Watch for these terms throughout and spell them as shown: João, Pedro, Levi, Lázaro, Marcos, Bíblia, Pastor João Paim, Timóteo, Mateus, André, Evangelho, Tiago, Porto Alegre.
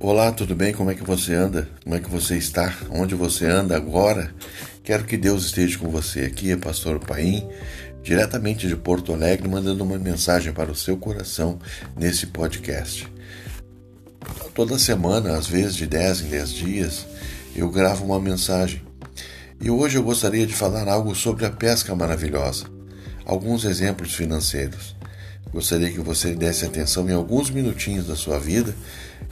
Olá, tudo bem? Como é que você anda? Como é que você está? Onde você anda agora? Quero que Deus esteja com você. Aqui é Pastor Paim, diretamente de Porto Alegre, mandando uma mensagem para o seu coração nesse podcast. Toda semana, às vezes de 10 em 10 dias, eu gravo uma mensagem. E hoje eu gostaria de falar algo sobre a pesca maravilhosa. Alguns exemplos financeiros. Gostaria que você desse atenção em alguns minutinhos da sua vida,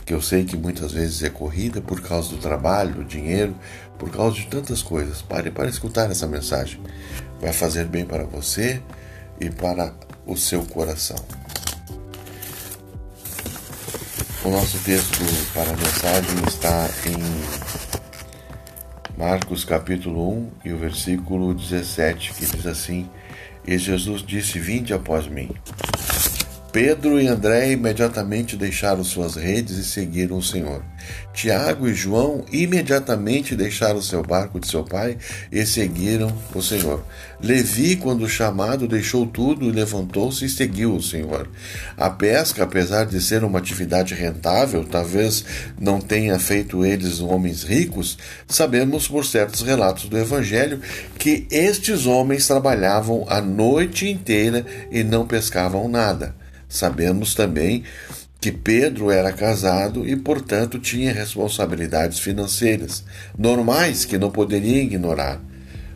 que eu sei que muitas vezes é corrida por causa do trabalho, do dinheiro, por causa de tantas coisas. Pare para escutar essa mensagem. Vai fazer bem para você e para o seu coração. O nosso texto para a mensagem está em Marcos capítulo 1 e o versículo 17, que diz assim: E Jesus disse: Vinde após mim. Pedro e André imediatamente deixaram suas redes e seguiram o Senhor. Tiago e João imediatamente deixaram seu barco de seu pai e seguiram o Senhor. Levi, quando chamado, deixou tudo e levantou-se e seguiu o Senhor. A pesca, apesar de ser uma atividade rentável, talvez não tenha feito eles homens ricos, sabemos por certos relatos do Evangelho que estes homens trabalhavam a noite inteira e não pescavam nada. Sabemos também que Pedro era casado e, portanto, tinha responsabilidades financeiras, normais, que não poderia ignorar.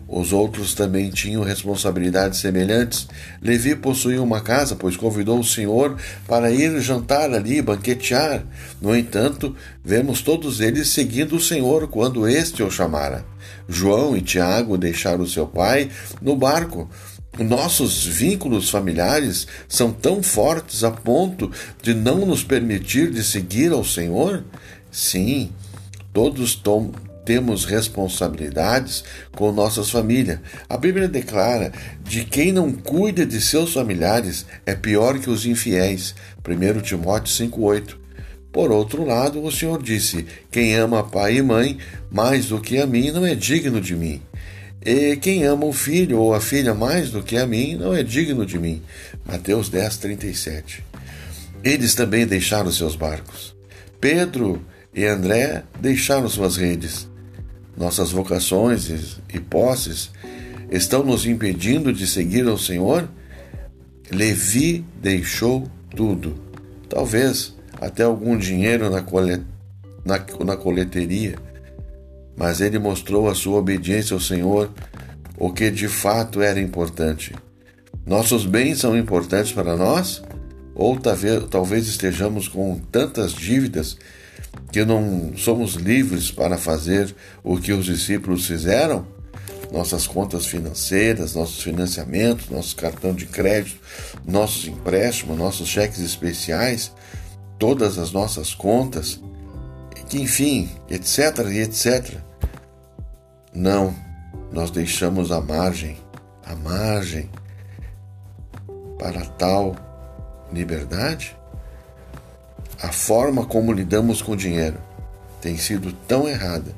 Os outros também tinham responsabilidades semelhantes. Levi possuía uma casa, pois convidou o Senhor para ir jantar ali, banquetear. No entanto, vemos todos eles seguindo o Senhor quando este o chamara. João e Tiago deixaram seu pai no barco. Nossos vínculos familiares são tão fortes a ponto de não nos permitir de seguir ao Senhor? Sim, todos temos responsabilidades com nossas famílias. A Bíblia declara: de quem não cuida de seus familiares é pior que os infiéis. 1 Timóteo 5,8. Por outro lado, o Senhor disse: quem ama pai e mãe mais do que a mim não é digno de mim. E quem ama o filho ou a filha mais do que a mim não é digno de mim. Mateus 10, 37. Eles também deixaram seus barcos. Pedro e André deixaram suas redes. Nossas vocações e posses estão nos impedindo de seguir ao Senhor? Levi deixou tudo. Talvez até algum dinheiro na colheitaria. Mas ele mostrou a sua obediência ao Senhor, o que de fato era importante. Nossos bens são importantes para nós? Ou talvez estejamos com tantas dívidas que não somos livres para fazer o que os discípulos fizeram? Nossas contas financeiras, nossos financiamentos, nosso cartão de crédito, nossos empréstimos, nossos cheques especiais, todas as nossas contas, enfim, etc, etc. Não, nós deixamos a margem para tal liberdade. A forma como lidamos com o dinheiro tem sido tão errada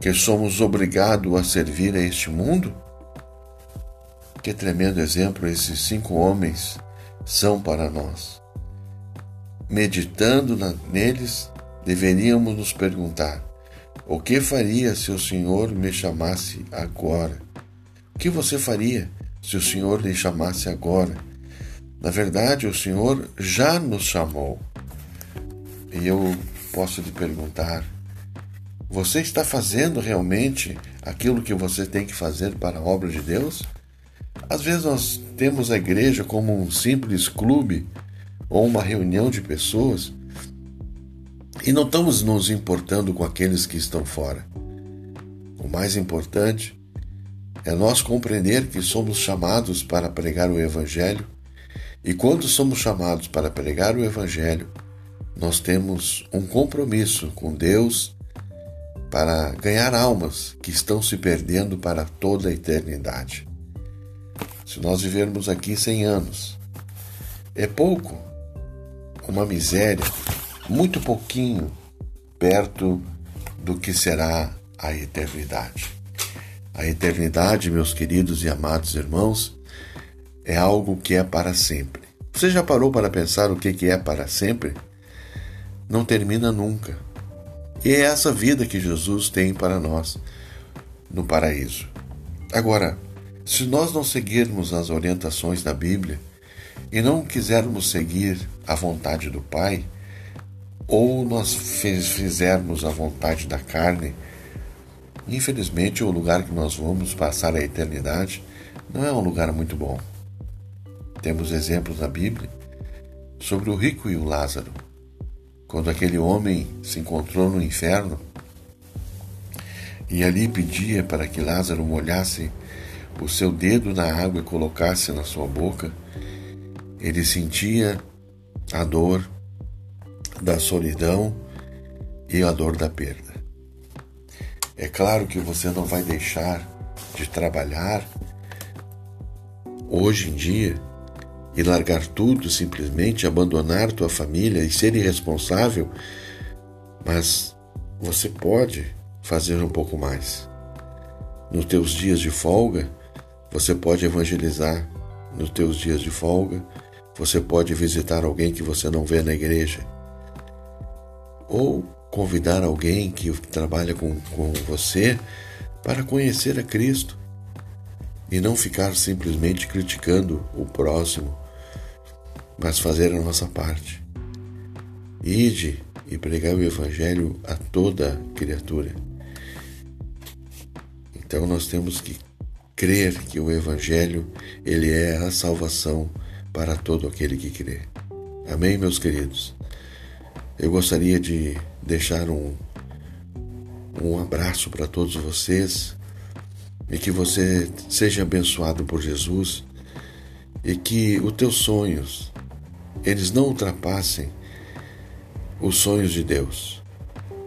que somos obrigados a servir a este mundo? Que tremendo exemplo esses 5 homens são para nós. Meditando neles, deveríamos nos perguntar: o que faria se o Senhor me chamasse agora? O que você faria se o Senhor lhe chamasse agora? Na verdade, o Senhor já nos chamou. E eu posso lhe perguntar: você está fazendo realmente aquilo que você tem que fazer para a obra de Deus? Às vezes nós temos a igreja como um simples clube ou uma reunião de pessoas, e não estamos nos importando com aqueles que estão fora. O mais importante é nós compreender que somos chamados para pregar o Evangelho, e quando somos chamados para pregar o Evangelho, nós temos um compromisso com Deus para ganhar almas que estão se perdendo para toda a eternidade. Se nós vivermos aqui 100 anos, é pouco, uma miséria, muito pouquinho perto do que será a eternidade. A eternidade, meus queridos e amados irmãos, é algo que é para sempre. Você já parou para pensar o que é para sempre? Não termina nunca. E é essa vida que Jesus tem para nós no paraíso. Agora, se nós não seguirmos as orientações da Bíblia e não quisermos seguir a vontade do Pai, ou nós fizermos a vontade da carne, infelizmente o lugar que nós vamos passar a eternidade não é um lugar muito bom. Temos exemplos na Bíblia sobre o rico e o Lázaro. Quando aquele homem se encontrou no inferno e ali pedia para que Lázaro molhasse o seu dedo na água e colocasse na sua boca, ele sentia a dor da solidão e a dor da perda. É claro que você não vai deixar de trabalhar hoje em dia e largar tudo, simplesmente abandonar tua família e ser irresponsável, mas você pode fazer um pouco mais. Nos teus dias de folga, você pode evangelizar. Nos teus dias de folga, você pode visitar alguém que você não vê na igreja. Ou convidar alguém que trabalha com você para conhecer a Cristo e não ficar simplesmente criticando o próximo, mas fazer a nossa parte. Ide e pregar o Evangelho a toda criatura. Então nós temos que crer que o Evangelho, ele é a salvação para todo aquele que crê. Amém, meus queridos? Eu gostaria de deixar um abraço para todos vocês e que você seja abençoado por Jesus e que os teus sonhos, eles não ultrapassem os sonhos de Deus.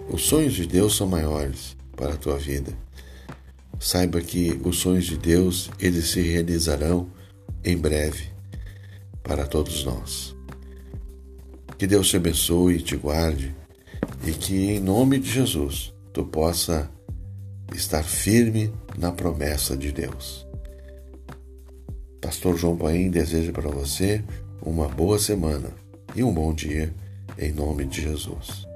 Os sonhos de Deus são maiores para a tua vida. Saiba que os sonhos de Deus, eles se realizarão em breve para todos nós. Que Deus te abençoe e te guarde e que em nome de Jesus tu possa estar firme na promessa de Deus. Pastor João Paim deseja para você uma boa semana e um bom dia em nome de Jesus.